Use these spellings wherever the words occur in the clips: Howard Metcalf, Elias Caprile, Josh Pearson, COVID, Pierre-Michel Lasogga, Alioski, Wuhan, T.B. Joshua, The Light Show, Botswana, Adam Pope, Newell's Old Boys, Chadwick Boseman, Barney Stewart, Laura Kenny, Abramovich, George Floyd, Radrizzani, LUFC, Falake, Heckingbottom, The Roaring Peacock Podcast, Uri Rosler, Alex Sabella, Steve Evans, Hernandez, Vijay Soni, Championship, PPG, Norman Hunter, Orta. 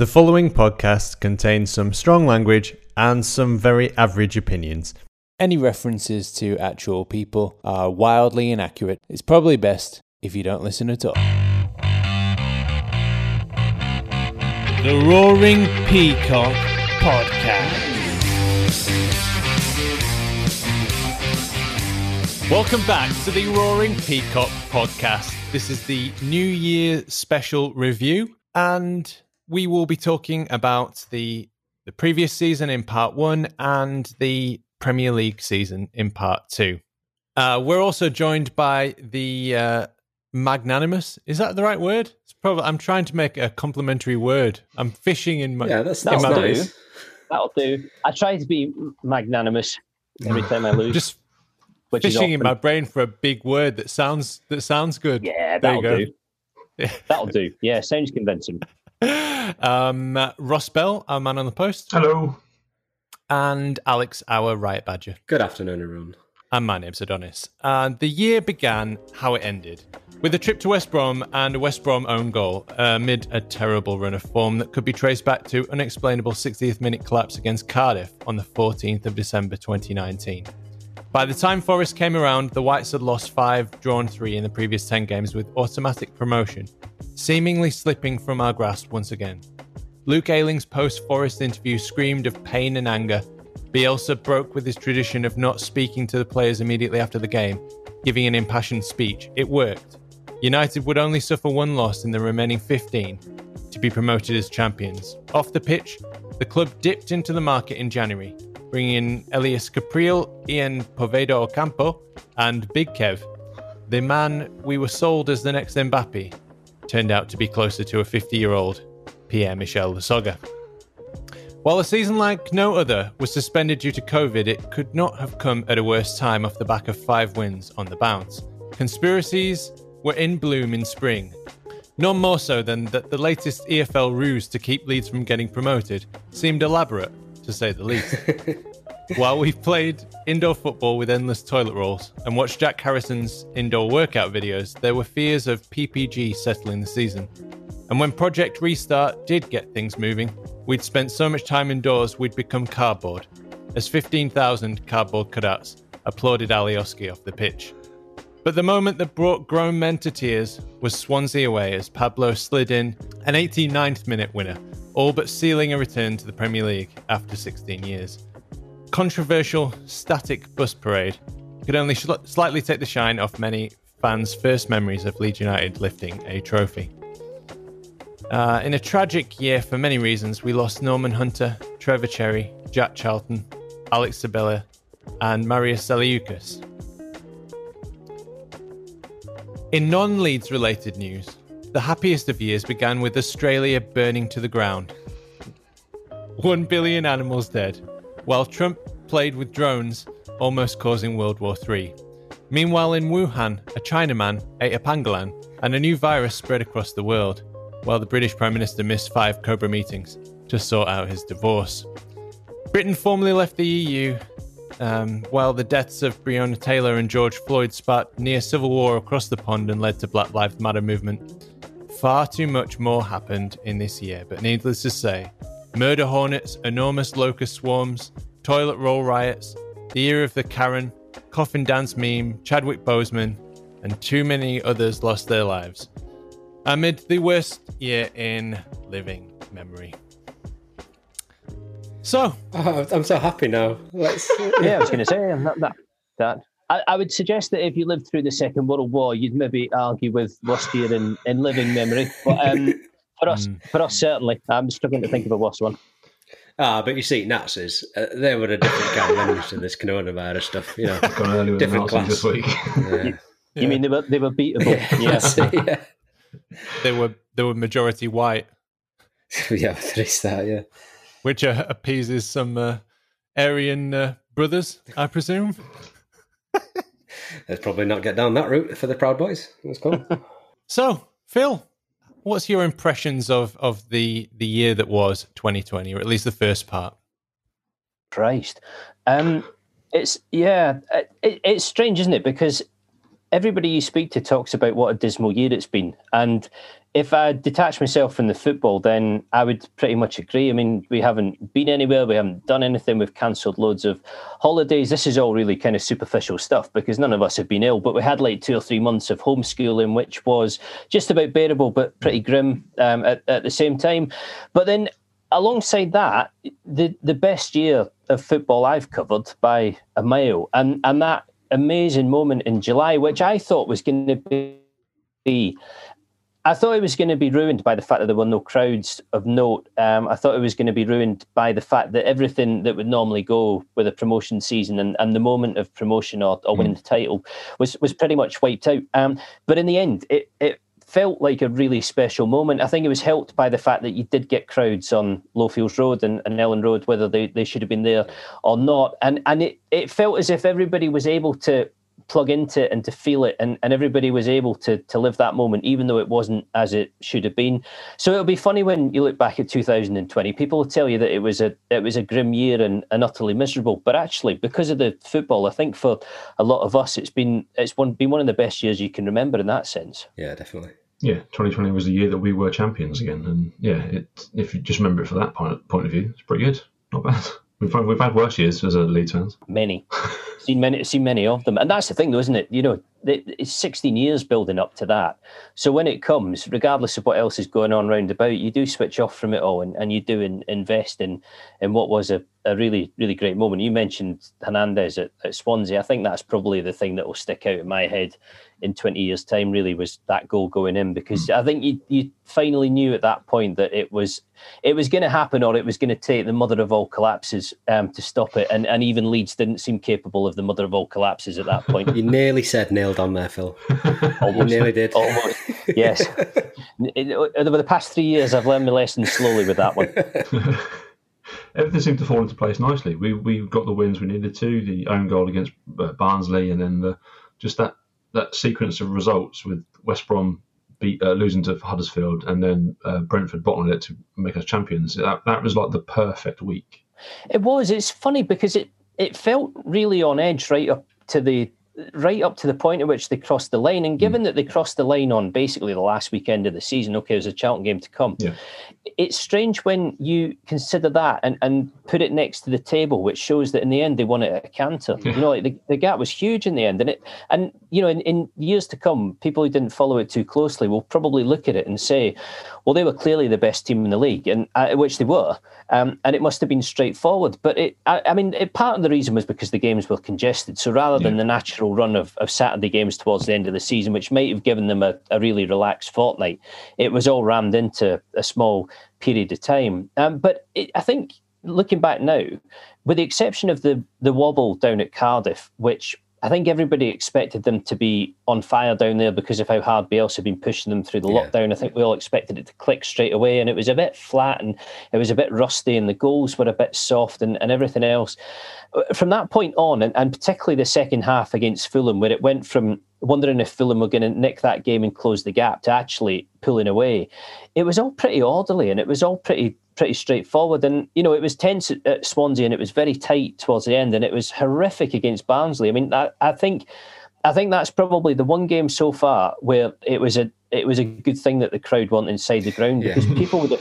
The following podcast contains some strong language and some very average opinions. Any references to actual people are wildly inaccurate. It's probably best if you don't listen at all. The Roaring Peacock Podcast. Welcome back to the Roaring Peacock Podcast. This is the New Year special review and we will be talking about the previous season in part one and the Premier League season in part two. We're also joined by the magnanimous. Is that the right word? It's probably. I'm trying to make a complimentary word. I'm fishing in my. Yeah, that's nice. That'll do. I try to be magnanimous every time I lose. Just fishing in my brain for a big word that sounds good. Yeah, that'll do. That'll do. Yeah, sounds convincing. Ross Bell, our man on the post. Hello. And Alex, our riot badger. Good afternoon, everyone. And my name's Adonis. And the year began how it ended, with a trip to West Brom and a West Brom own goal amid a terrible run of form that could be traced back to unexplainable 60th minute collapse against Cardiff on the 14th of December 2019. By the time Forest came around, the Whites had lost 5, drawn 3 in the previous 10 games with automatic promotion, seemingly slipping from our grasp once again. Luke Ayling's post-Forest interview screamed of pain and anger. Bielsa broke with his tradition of not speaking to the players immediately after the game, giving an impassioned speech. It worked. United would only suffer one loss in the remaining 15 to be promoted as champions. Off the pitch, the club dipped into the market in January, bringing in Elias Caprile, Ian Poveda Ocampo, and Big Kev. The man we were sold as the next Mbappé turned out to be closer to a 50-year-old Pierre-Michel Lasogga. While a season like no other was suspended due to COVID, it could not have come at a worse time off the back of 5 wins on the bounce. Conspiracies were in bloom in spring. None more so than that the latest EFL ruse to keep Leeds from getting promoted seemed elaborate, to say the least. While we've played indoor football with endless toilet rolls and watched Jack Harrison's indoor workout videos, there were fears of PPG settling the season. And when Project Restart did get things moving, we'd spent so much time indoors we'd become cardboard, as 15,000 cardboard cutouts applauded Alioski off the pitch. But the moment that brought grown men to tears was Swansea away, as Pablo slid in an 89th minute winner, all but sealing a return to the Premier League after 16 years. Controversial static bus parade could only slightly take the shine off many fans' first memories of Leeds United lifting a trophy. In a tragic year for many reasons, we lost Norman Hunter, Trevor Cherry, Jack Charlton, Alex Sabella, and Mariusz Saliukas. In non-Leeds related news, the happiest of years began with Australia burning to the ground. 1 billion animals dead, while Trump played with drones, almost causing World War III. Meanwhile, in Wuhan, a Chinaman ate a pangolin and a new virus spread across the world, while the British Prime Minister missed 5 Cobra meetings to sort out his divorce. Britain formally left the EU, while the deaths of Breonna Taylor and George Floyd sparked near civil war across the pond and led to Black Lives Matter movement. Far too much more happened in this year, but needless to say, murder hornets, enormous locust swarms, toilet roll riots, the year of the Karen, coffin dance meme, Chadwick Boseman, and too many others lost their lives, amid the worst year in living memory. So I'm so happy now. Yeah, I was going to say I would suggest that if you lived through the Second World War, you'd maybe argue with worst year in living memory. But for us certainly, I'm struggling to think of a worse one. But you see, Nazis, they were a different kind of enemies in this coronavirus stuff. You know, different class. This week. Yeah. You mean they were beatable? Yeah. Yeah. They were majority white. Yeah, yeah. Which appeases some Aryan brothers, I presume. Let's probably not get down that route for the Proud Boys. That's cool. So, Phil, what's your impressions of the year that was 2020, or at least the first part? Christ. It's strange, isn't it? Because everybody you speak to talks about what a dismal year it's been. And if I detach myself from the football, then I would pretty much agree. I mean, we haven't been anywhere. We haven't done anything. We've cancelled loads of holidays. This is all really kind of superficial stuff because none of us have been ill, but we had like 2 or 3 months of homeschooling, which was just about bearable, but pretty grim at the same time. But then alongside that, the best year of football I've covered by a mile, and that amazing moment in July, which I thought was going to be... I thought it was going to be ruined by the fact that there were no crowds of note. I thought it was going to be ruined by the fact that everything that would normally go with a promotion season and the moment of promotion or winning the title was pretty much wiped out. But in the end, it felt like a really special moment. I think it was helped by the fact that you did get crowds on Lowfields Road and Ellen Road, whether they should have been there or not. And it felt as if everybody was able to plug into it and to feel it, and everybody was able to live that moment, even though it wasn't as it should have been. So it'll be funny when you look back at 2020, people will tell you that it was a grim year and utterly miserable, but actually because of the football, I think for a lot of us it's been one of the best years you can remember in that sense. Yeah, definitely. Yeah, 2020 was the year that we were champions again, and yeah, if you just remember it from that point of view, it's pretty good, not bad. We've had worse years as a Leeds fans. Many. Seen many of them. And that's the thing, though, isn't it? You know, it's 16 years building up to that. So when it comes, regardless of what else is going on round about, you do switch off from it all and you do invest in what was a really, really great moment. You mentioned Hernandez at Swansea. I think that's probably the thing that will stick out in my head in 20 years' time, really, was that goal going in, because I think you finally knew at that point that it was going to happen, or it was going to take the mother of all collapses to stop it. And even Leeds didn't seem capable of the mother of all collapses at that point. You nearly said nailed on there, Phil. Almost. You nearly did. Almost. Yes. Over the past 3 years, I've learned my lesson slowly with that one. Everything seemed to fall into place nicely. We got the wins we needed to, the own goal against Barnsley, and then just that sequence of results with West Brom losing to Huddersfield, and then Brentford bottling it to make us champions. That was like the perfect week. It was. It's funny because it felt really on edge right up to the point at which they crossed the line, and given that they crossed the line on basically the last weekend of the season, okay, it was a Charlton game to come. Yeah. It's strange when you consider that and put it next to the table, which shows that in the end they won it at a canter. Yeah. You know, like the gap was huge in the end, and you know, in years to come, people who didn't follow it too closely will probably look at it and say, well, they were clearly the best team in the league, and which they were, and it must have been straightforward. But I mean, part of the reason was because the games were congested, so rather than the natural run of Saturday games towards the end of the season, which might have given them a really relaxed fortnight, it was all rammed into a small period of time. But I think looking back now, with the exception of the wobble down at Cardiff, which I think everybody expected them to be on fire down there because of how hard Bielsa had been pushing them through the lockdown. I think we all expected it to click straight away, and it was a bit flat and it was a bit rusty and the goals were a bit soft and everything else. From that point on, and particularly the second half against Fulham, where it went from wondering if Fulham were going to nick that game and close the gap to actually pulling away, it was all pretty orderly and it was all pretty straightforward. And you know, it was tense at Swansea and it was very tight towards the end, and it was horrific against Barnsley. I mean, I think that's probably the one game so far where it was a good thing that the crowd weren't inside the ground, because people would have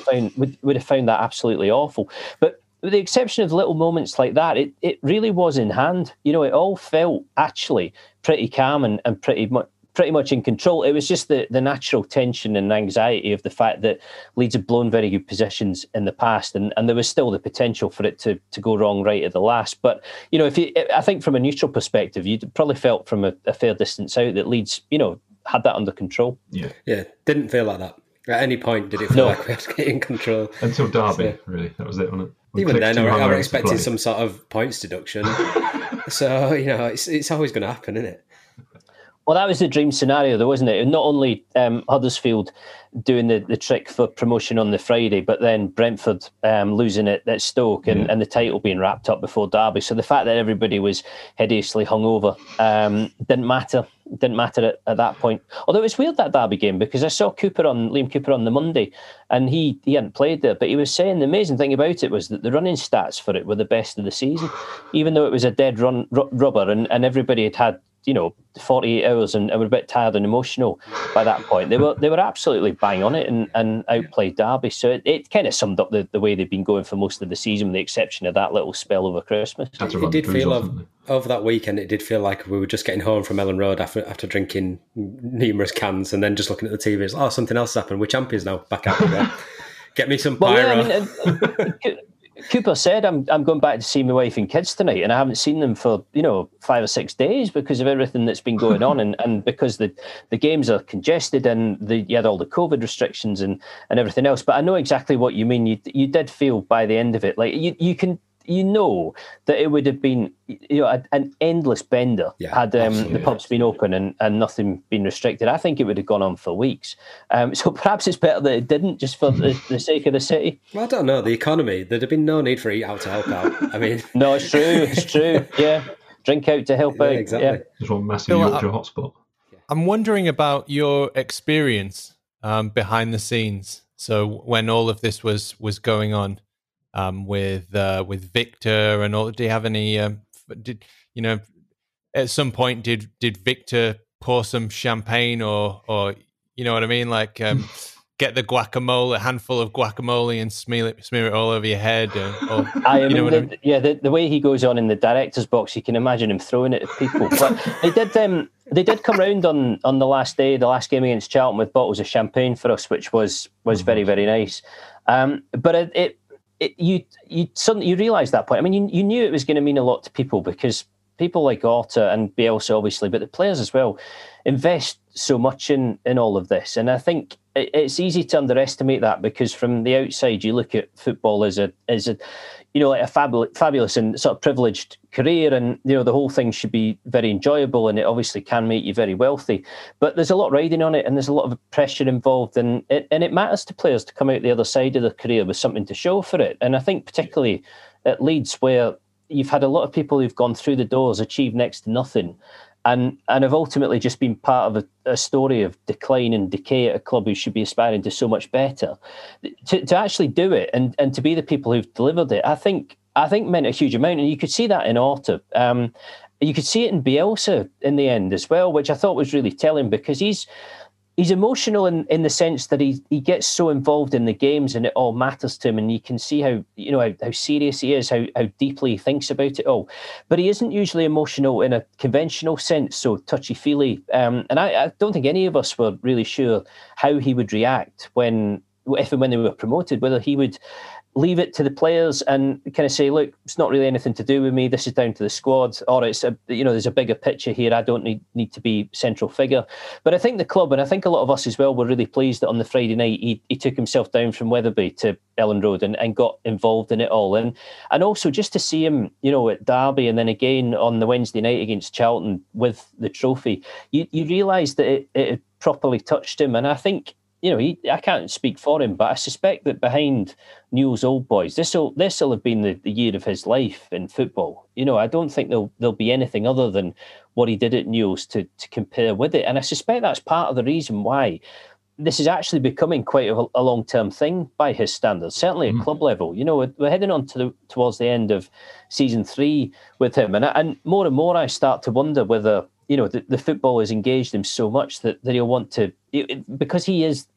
found that absolutely awful. But with the exception of little moments like that, it really was in hand. You know, it all felt actually pretty calm and pretty much in control. It was just the natural tension and anxiety of the fact that Leeds had blown very good positions in the past, and there was still the potential for it to go wrong right at the last. But you know, I think from a neutral perspective, you'd probably felt from a fair distance out that Leeds, you know, had that under control. Yeah, didn't feel like that. At any point did it feel like we had to get in control. Until Derby, so, really. That was it, wasn't it? Even then, I was expecting some sort of points deduction. So, you know, it's always going to happen, isn't it? Well, that was the dream scenario, though, wasn't it? Not only Huddersfield doing the trick for promotion on the Friday, but then Brentford losing it at Stoke and the title being wrapped up before Derby. So the fact that everybody was hideously hungover didn't matter at that point. Although it was weird, that Derby game, because I saw Liam Cooper on the Monday, and he hadn't played there, but he was saying the amazing thing about it was that the running stats for it were the best of the season, even though it was a dead rubber and everybody had you know, 48 hours and were a bit tired and emotional by that point. They were absolutely bang on it and outplayed Derby. So it kind of summed up the way they've been going for most of the season, with the exception of that little spell over Christmas. It did feel over that weekend, it did feel like we were just getting home from Ellen Road after drinking numerous cans and then just looking at the TV. It's like, oh, something else happened. We're champions now. Back out there. Get me some pyro. Well, yeah, I mean, Cooper said, I'm going back to see my wife and kids tonight, and I haven't seen them for, 5 or 6 days because of everything that's been going on, and because the games are congested and you had all the COVID restrictions and everything else. But I know exactly what you mean. You did feel by the end of it, like you can... You know that it would have been, an endless bender had the pubs been open and nothing been restricted. I think it would have gone on for weeks. So perhaps it's better that it didn't, just for the sake of the city. Well, I don't know. The economy, there'd have been no need for Eat Out to help out. I mean, no, it's true. It's true. Yeah, Drink Out to help out. Exactly. Yeah. There's one massive Yorkshire hotspot. I'm wondering about your experience behind the scenes. So when all of this was going on. With Victor and all, do you have any? At some point did Victor pour some champagne or you know what I mean? Like get the guacamole, a handful of guacamole, and smear it all over your head. The way he goes on in the director's box, you can imagine him throwing it at people. But they did. They did come round on the last day, the last game against Charlton, with bottles of champagne for us, which was very, very nice. But you suddenly you realise that point. I mean, you knew it was going to mean a lot to people, because people like Orta and Bielsa, obviously, but the players as well, invest so much in all of this. And I think it's easy to underestimate that, because from the outside you look at football as a like a fabulous and sort of privileged career, and the whole thing should be very enjoyable, and it obviously can make you very wealthy. But there's a lot riding on it, and there's a lot of pressure involved, and it matters to players to come out the other side of their career with something to show for it. And I think particularly at Leeds, where you've had a lot of people who've gone through the doors, achieved next to nothing, and have ultimately just been part of a story of decline and decay at a club who should be aspiring to so much better. To actually do it and to be the people who've delivered it, I think meant a huge amount. And you could see that in Orta. You could see it in Bielsa in the end as well, which I thought was really telling, because he's emotional in the sense that he gets so involved in the games and it all matters to him, and you can see how serious he is, how deeply he thinks about it all. But he isn't usually emotional in a conventional sense, so touchy-feely. And I don't think any of us were really sure how he would react if and when they were promoted, whether he would leave it to the players and kind of say, look, it's not really anything to do with me, this is down to the squad, or it's there's a bigger picture here, I don't need to be central figure. But I think the club, and I think a lot of us as well, were really pleased that on the Friday night he took himself down from Wetherby to Ellen Road and got involved in it all, and also just to see him at Derby and then again on the Wednesday night against Charlton with the trophy, you realise that it had properly touched him. And I think I can't speak for him, but I suspect that behind Newell's Old Boys, this'll have been the year of his life in football. I don't think there'll be anything other than what he did at Newell's to compare with it. And I suspect that's part of the reason why this is actually becoming quite a long-term thing by his standards, certainly at club level. We're heading on towards the end of season 3 with him. And more I start to wonder whether... the football has engaged him so much that he'll want to, because he is,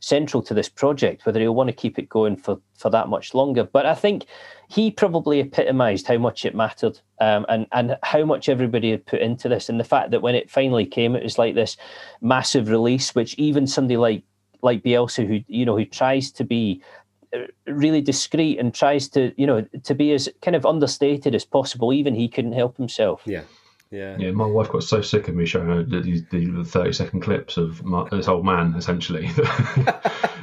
central to this project, whether he'll want to keep it going for that much longer. But I think he probably epitomised how much it mattered and how much everybody had put into this. And the fact that when it finally came, it was like this massive release, which even somebody like Bielsa, who tries to be really discreet and tries to be as kind of understated as possible, even he couldn't help himself. Yeah. Yeah. Yeah, my wife got so sick of me showing her the 30-second clips of this old man, essentially.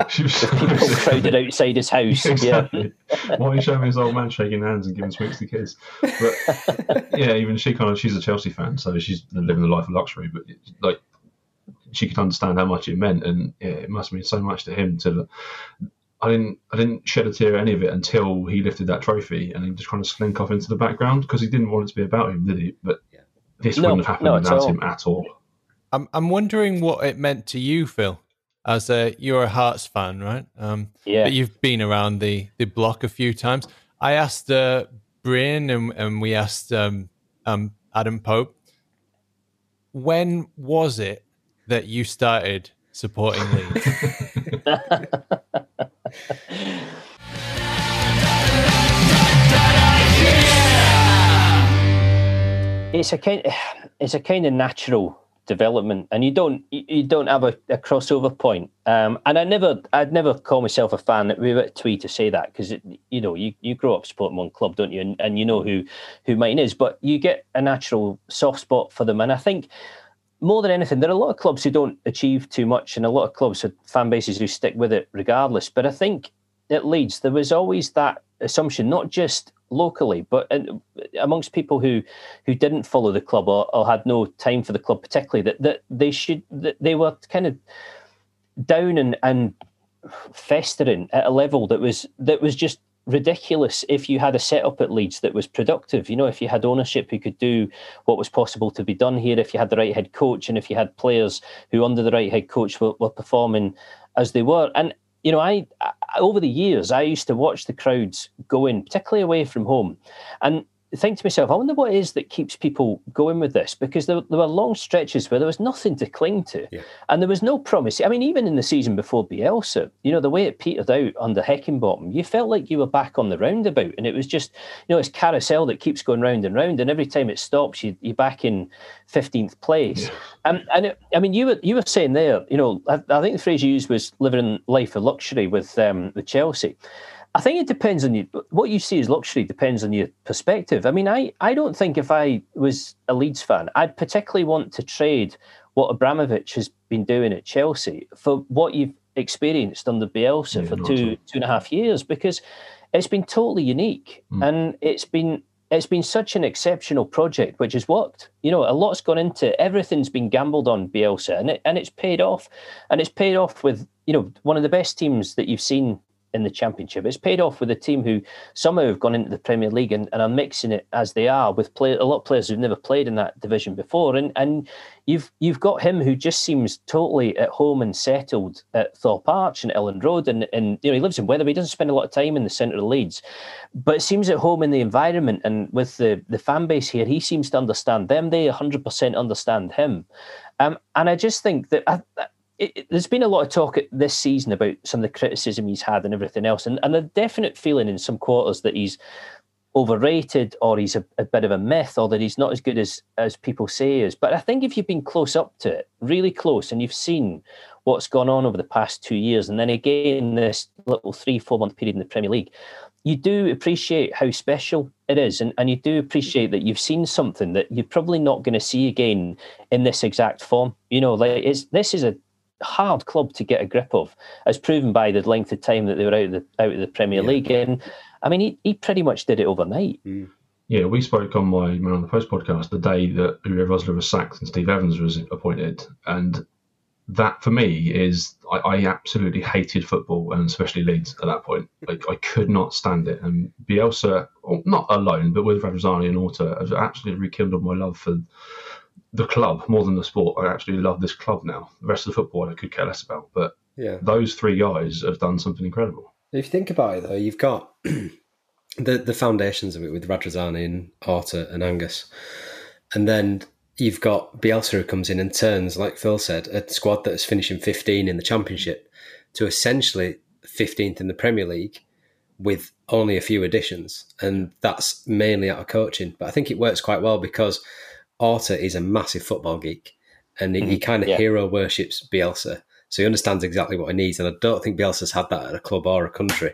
She was people crowded outside his house. Exactly. Yeah. Why are you showing me this old man shaking hands and giving smokes to kids? But yeah, even she's a Chelsea fan, so she's living the life of luxury. But she could understand how much it meant, and it must mean so much to him. I didn't shed a tear at any of it until he lifted that trophy, and he just kind of slink off into the background because he didn't want it to be about him, did he? But this wouldn't have happened without him at all. I'm wondering what it meant to you, Phil, as you're a Hearts fan, right? Yeah. But you've been around the block a few times. I asked Brian, and we asked Adam Pope when was it that you started supporting Leeds? It's a kind of natural development, and you don't have a crossover point. And I'd never call myself a fan. It would be a bit twee to say that, because you grow up supporting one club, don't you? And you know who mine is, but you get a natural soft spot for them. And I think more than anything, there are a lot of clubs who don't achieve too much, and a lot of clubs have fan bases who stick with it regardless. But I think at Leeds there was always that assumption, not just locally, but amongst people who didn't follow the club or had no time for the club, particularly that they were kind of down and festering at a level that was just ridiculous. If you had a setup at Leeds that was productive, if you had ownership who could do what was possible to be done here, if you had the right head coach, and if you had players who under the right head coach were performing as they were, and. I over the years, I used to watch the crowds going, particularly away from home, and think to myself, I wonder what it is that keeps people going with this, because there were long stretches where there was nothing to cling to, and there was no promise. I mean, even in the season before Bielsa, the way it petered out under Heckingbottom, you felt like you were back on the roundabout, and it was just, it's carousel that keeps going round and round, and every time it stops, you're back in 15th place. Yeah. You were saying there, I think the phrase you used was living life of luxury with Chelsea. I think it depends on you. What you see as luxury depends on your perspective. I mean, I don't think if I was a Leeds fan, I'd particularly want to trade what Abramovich has been doing at Chelsea for what you've experienced under Bielsa for two and a half years, because it's been totally unique and it's been such an exceptional project which has worked. A lot's gone into it. Everything's been gambled on Bielsa, and it's paid off, and it's paid off with one of the best teams that you've seen in the Championship. It's paid off with a team who somehow have gone into the Premier League and are mixing it as they are with a lot of players who've never played in that division before. And you've got him who just seems totally at home and settled at Thorpe Arch and Elland Road. And he lives in Wetherby. He doesn't spend a lot of time in the centre of Leeds, but seems at home in the environment, and with the fan base here, he seems to understand them. They 100% understand him. And I just think that... there's been a lot of talk this season about some of the criticism he's had and everything else, and a definite feeling in some quarters that he's overrated, or he's a bit of a myth, or that he's not as good as people say he is. But I think if you've been close up to it, really close, and you've seen what's gone on over the past 2 years, and then again this little 3-4 month period in the Premier League, you do appreciate how special it is, and you do appreciate that you've seen something that you're probably not going to see again in this exact form. This is a hard club to get a grip of, as proven by the length of time that they were out of the Premier League. And I mean, he pretty much did it overnight. Yeah, we spoke on my Man on the Post podcast the day that Uri Rosler was sacked and Steve Evans was appointed, and that for me is I absolutely hated football, and especially Leeds at that point. Like, I could not stand it, and Bielsa, not alone, but with Radrizzani and Orta, has absolutely rekindled my love for the club more than the sport. I actually love this club now. The rest of the football I could care less about, but those three guys have done something incredible. If you think about it, though, you've got the foundations of it with Radrizzani and Orta and Angus, and then you've got Bielsa, who comes in and turns, like Phil said, a squad that is finishing 15 in the Championship to essentially 15th in the Premier League with only a few additions, and that's mainly out of coaching. But I think it works quite well because Orta is a massive football geek, and he kind of hero worships Bielsa, so he understands exactly what he needs. And I don't think Bielsa's had that at a club or a country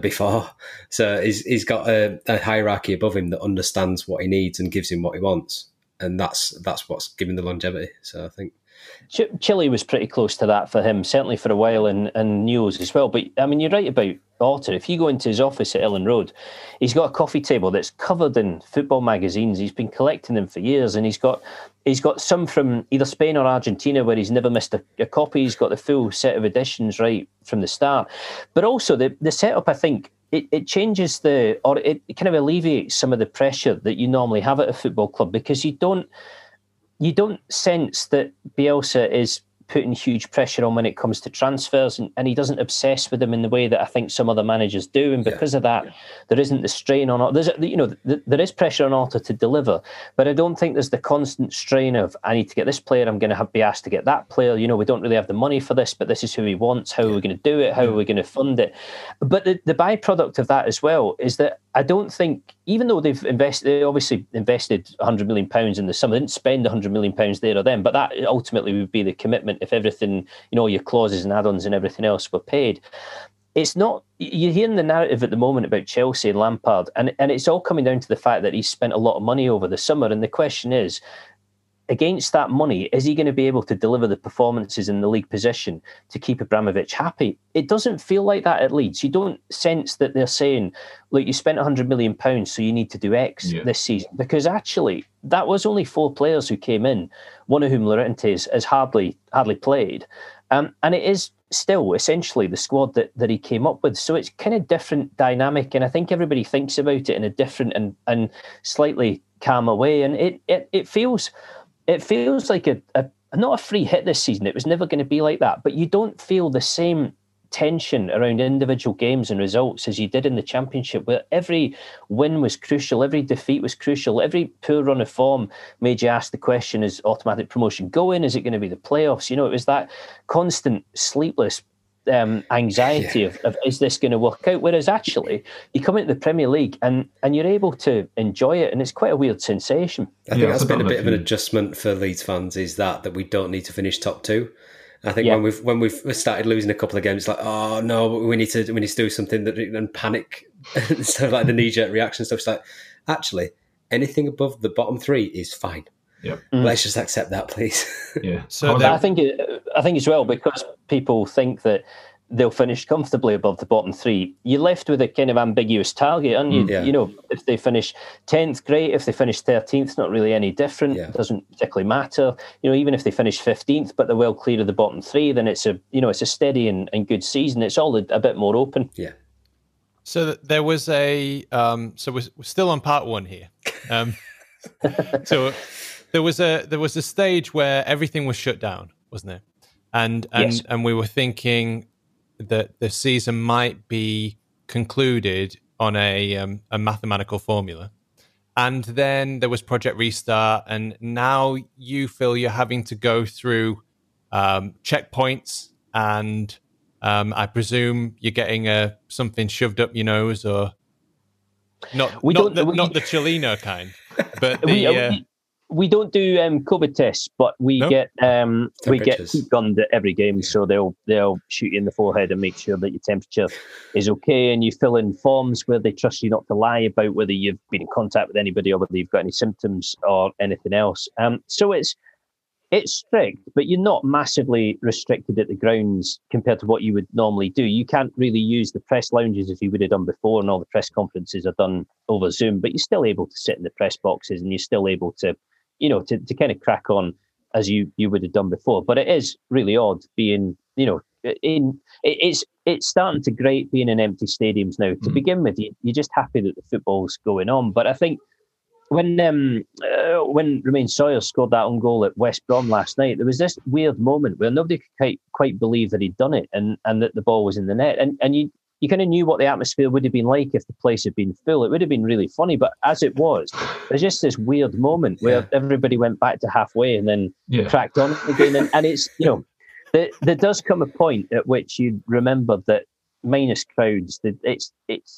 before. So he's got a hierarchy above him that understands what he needs and gives him what he wants, and that's what's given the longevity. So I think Chile was pretty close to that for him, certainly for a while, and Newell's as well. But I mean, you're right about Orta. If you go into his office at Elland Road, he's got a coffee table that's covered in football magazines. He's been collecting them for years, and he's got some from either Spain or Argentina where he's never missed a copy. He's got the full set of editions right from the start. But also the setup, I think, it changes it kind of alleviates some of the pressure that you normally have at a football club, because you don't sense that Bielsa is putting huge pressure on when it comes to transfers, and he doesn't obsess with them in the way that I think some other managers do. And because of that, there isn't the strain on Orta. There is pressure on Orta to deliver, but I don't think there's the constant strain of, I need to get this player, I'm going to be asked to get that player. You know, we don't really have the money for this, but this is who he wants. How are we going to do it? How are we going to fund it? But the byproduct of that as well is that I don't think, even though they obviously invested £100 million in the summer, they didn't spend £100 million there or then, but that ultimately would be the commitment if everything, you know, your clauses and add-ons and everything else were paid. It's not, you're hearing the narrative at the moment about Chelsea and Lampard, and it's all coming down to the fact that he's spent a lot of money over the summer, and the question is, against that money, is he going to be able to deliver the performances in the league position to keep Abramovich happy? It doesn't feel like that at Leeds. You don't sense that they're saying, look, you spent £100 million, so you need to do X this season. Because actually, that was only four players who came in, one of whom Llorente has hardly played. And it is still essentially the squad that he came up with. So it's kind of different dynamic, and I think everybody thinks about it in a different and slightly calmer way. And it feels like a not a free hit this season. It was never going to be like that. But you don't feel the same tension around individual games and results as you did in the Championship, where every win was crucial, every defeat was crucial, every poor run of form made you ask the question, is automatic promotion going? Is it going to be the playoffs? You know, it was that constant sleepless anxiety of is this going to work out? Whereas actually you come into the Premier League and you're able to enjoy it, and it's quite a weird sensation. I think that's been a bit of an adjustment for Leeds fans, is that we don't need to finish top two. I think when we've started losing a couple of games, it's like, oh no, we need to do something, that and panic. So like the knee jerk reaction stuff. It's like, actually anything above the bottom three is fine. Yep. Let's just accept that, please. Yeah. So I think as well, because people think that they'll finish comfortably above the bottom three, you're left with a kind of ambiguous target, aren't you? You know, if they finish 10th, great. If they finish 13th, not really any different. It doesn't particularly matter. You know, even if they finish 15th, but they're well clear of the bottom three, then it's a steady and good season. It's all a bit more open. Yeah. So there was so we're still on part one here. So there was a stage where everything was shut down, wasn't there? And we were thinking that the season might be concluded on a mathematical formula. And then there was Project Restart, and now you feel you're having to go through checkpoints, and I presume you're getting something shoved up your nose, or not the Chelino kind, but the... We don't do COVID tests, but we get gunned at every game, so they'll shoot you in the forehead and make sure that your temperature is okay, and you fill in forms where they trust you not to lie about whether you've been in contact with anybody or whether you've got any symptoms or anything else. So it's strict, but you're not massively restricted at the grounds compared to what you would normally do. You can't really use the press lounges if you would have done before, and all the press conferences are done over Zoom, but you're still able to sit in the press boxes, and you're still able to, you know, to kind of crack on as you would have done before. But it is really odd being, you know, it's starting to grate being in empty stadiums now. To begin with, you're just happy that the football's going on. But I think when Romain Sawyer scored that own goal at West Brom last night, there was this weird moment where nobody could quite believe that he'd done it, and that the ball was in the net. And you kind of knew what the atmosphere would have been like if the place had been full. It would have been really funny, but as it was, there's just this weird moment where everybody went back to halfway and then cracked on again. And it's, you know, there does come a point at which you remember that minus crowds, that it's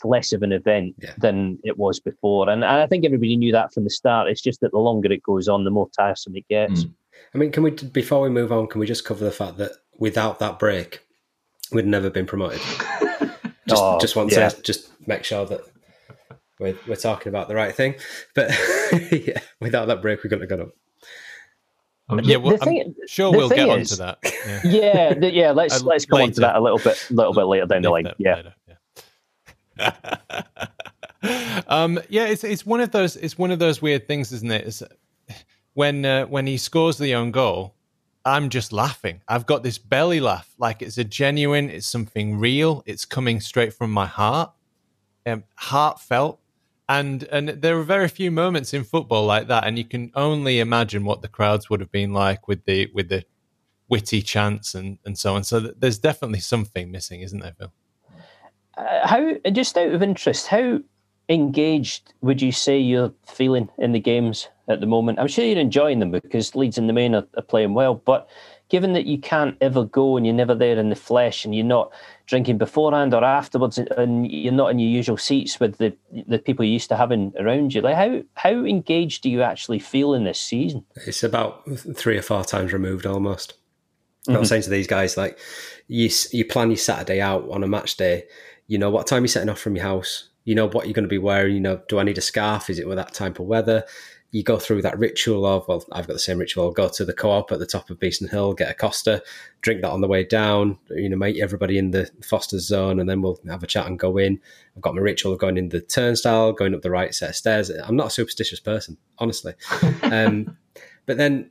less of an event than it was before. And I think everybody knew that from the start. It's just that the longer it goes on, the more tiresome it gets. I mean, before we move on, can we just cover the fact that without that break, we'd never been promoted? Just just make sure that we're talking about the right thing. But without that break, we couldn't have got up. We'll get onto that. Let's go on to that a little bit later down the line. It's one of those weird things, isn't it? It's, when he scores the own goal, I'm just laughing. I've got this belly laugh. Like, it's a genuine, it's something real. It's coming straight from my heart, heartfelt. And there are very few moments in football like that. And you can only imagine what the crowds would have been like with the witty chants and so on. So there's definitely something missing, isn't there, Phil? How, just out of interest, how engaged would you say you're feeling in the games at the moment? I'm sure you're enjoying them because Leeds in the main are playing well, but given that you can't ever go and you're never there in the flesh and you're not drinking beforehand or afterwards and you're not in your usual seats with the people you used to having around you, like how engaged do you actually feel in this season? It's about 3 or 4 times removed almost. Mm-hmm. I was saying to these guys, like, you plan your Saturday out on a match day. You know what time you're setting off from your house. You know what you're going to be wearing. You know, do I need a scarf? Is it with that type of weather? You go through that ritual of, well, I've got the same ritual. I'll go to the co-op at the top of Beeston Hill, get a Costa, drink that on the way down, you know, meet everybody in the Foster's zone, and then we'll have a chat and go in. I've got my ritual of going in the turnstile, going up the right set of stairs. I'm not a superstitious person, honestly. But then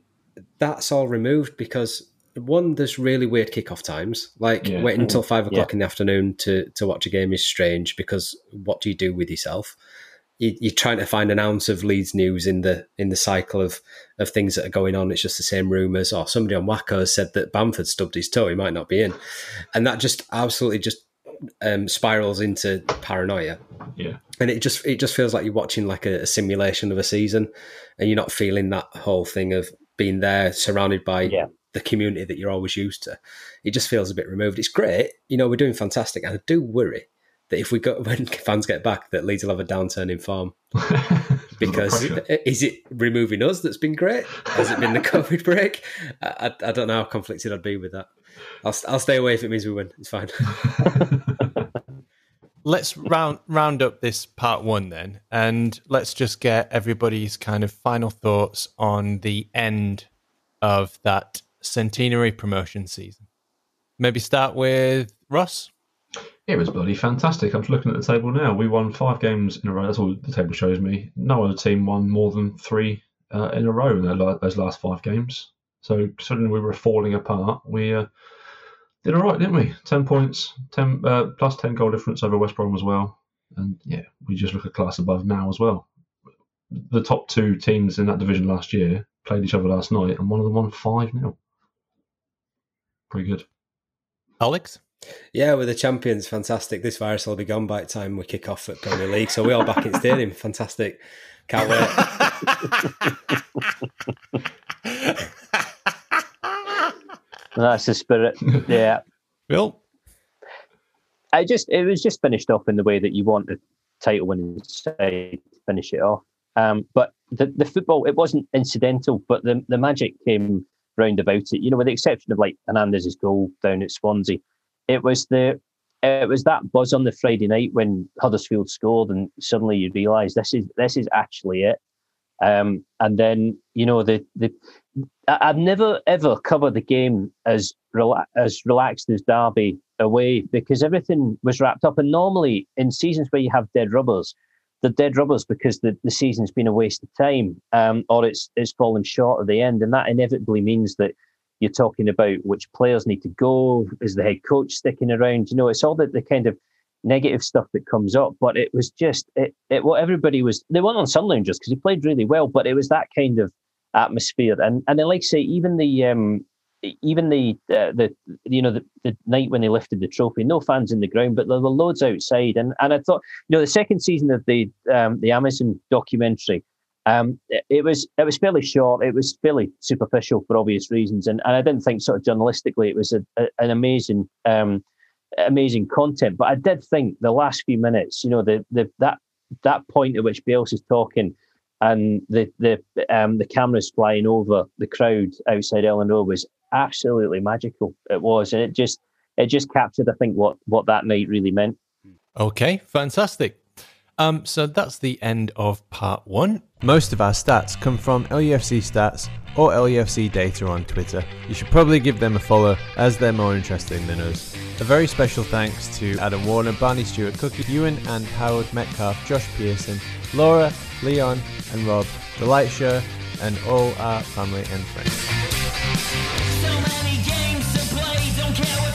that's all removed because, one, there's really weird kickoff times. Like, waiting until 5 o'clock in the afternoon to watch a game is strange because what do you do with yourself? You're trying to find an ounce of Leeds news in the cycle of things that are going on. It's just the same rumours. Or somebody on Wacko said that Bamford stubbed his toe. He might not be in. And that just absolutely just spirals into paranoia. Yeah. And it just feels like you're watching like a simulation of a season and you're not feeling that whole thing of being there surrounded by the community that you're always used to. It just feels a bit removed. It's great. You know, we're doing fantastic. And I do worry that if we go, when fans get back, that Leeds will have a downturn in form. Because is it removing us that's been great? Has it been the COVID break? I don't know how conflicted I'd be with that. I'll stay away if it means we win. It's fine. Let's round up this part one then, and let's just get everybody's kind of final thoughts on the end of that centenary promotion season. Maybe start with Ross. It was bloody fantastic. I'm looking at the table now. We won 5 games in a row. That's all the table shows me. No other team won more than 3 in a row in those last 5 games. So suddenly we were falling apart. We did all right, didn't we? 10 points, 10 plus 10 goal difference over West Brom as well. And yeah, we just look a class above now as well. The top 2 teams in that division last year played each other last night, and one of them won 5-0. Pretty good. Alex? Yeah, we're the champions. Fantastic. This virus will be gone by the time we kick off at Premier League. So we're all back in stadium. Fantastic. Can't wait. That's the spirit. Yeah. Bill? It was just finished off in the way that you want the title winning side to finish it off. But the football, it wasn't incidental, but the magic came round about it. You know, with the exception of like Hernandez's goal down at Swansea, it was that buzz on the Friday night when Huddersfield scored, and suddenly you realise this is actually it. And then, you know, I've never ever covered the game as relaxed as Derby away, because everything was wrapped up. And normally in seasons where you have dead rubbers, they're dead rubbers because the season's been a waste of time, or it's fallen short at the end, and that inevitably means that you're talking about which players need to go, is the head coach sticking around? You know, it's all the kind of negative stuff that comes up. But it was just what everybody was. They weren't on sun loungers because he played really well, but it was that kind of atmosphere. And then, like I say, even the night when they lifted the trophy, no fans in the ground, but there were loads outside. And I thought, you know, the second season of the Amazon documentary, it was fairly short. It was fairly superficial for obvious reasons, and I didn't think sort of journalistically it was an amazing amazing content. But I did think the last few minutes, you know, that point at which Bielsa is talking, and the cameras flying over the crowd outside Ellen Road was absolutely magical. It was, and it just captured, I think, what that night really meant. Okay, fantastic. So that's the end of part one. Most of our stats come from LUFC stats or LUFC data on Twitter. You should probably give them a follow as they're more interesting than us. A very special thanks to Adam Warner, Barney Stewart, Cookie, Ewan and Howard Metcalf, Josh Pearson, Laura, Leon and Rob, The Light Show and all our family and friends. So many games to play, don't care what